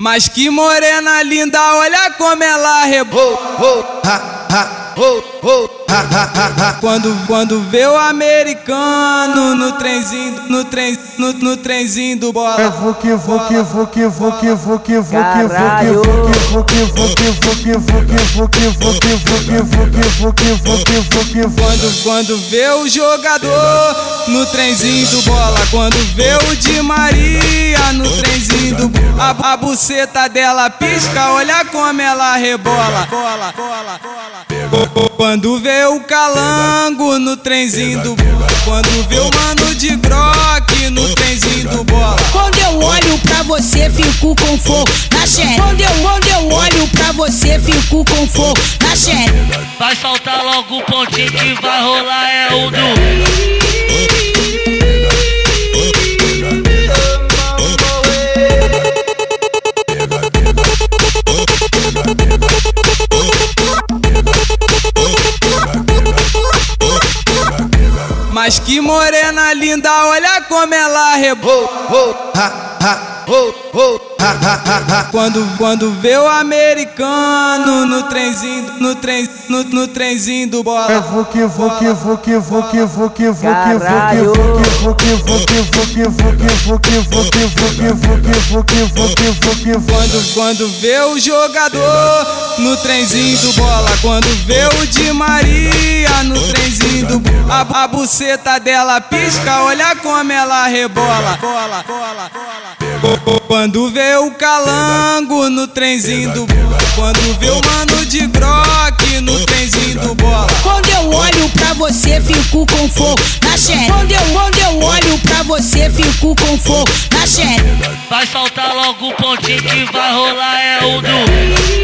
Mas que morena linda, olha como ela rebola. Quando vê o americano no trenzinho do bola. É quando vê o jogador no trenzinho do bola, quando vê o Di Maria no trenzinho do bola, a buceta dela pisca, olha como ela rebola. Quando vê o calango no trenzinho do bola, quando vê o mano de groque no trenzinho do bola. Quando eu olho pra você, fico com fogo na xereca. Quando eu olho pra você, fico com fogo na xereca. Vai soltar logo o pontinho que vai rolar, é o do... Mas que morena linda, olha como ela rebola. Quando vê o americano no trenzinho do bola. É quando vê o jogador no trenzinho do bola, quando vê o Di Maria no trenzinho do bola, a buceta dela pisca, olha como ela rebola. Quando vê o calango no trenzinho do bola, quando vê o mano de groque no trenzinho do bola. Quando eu olho pra você, fico com fogo na xereca. Quando eu olho pra você, fico com fogo na xereca. Vai soltar logo o pontinho que vai rolar, é o do...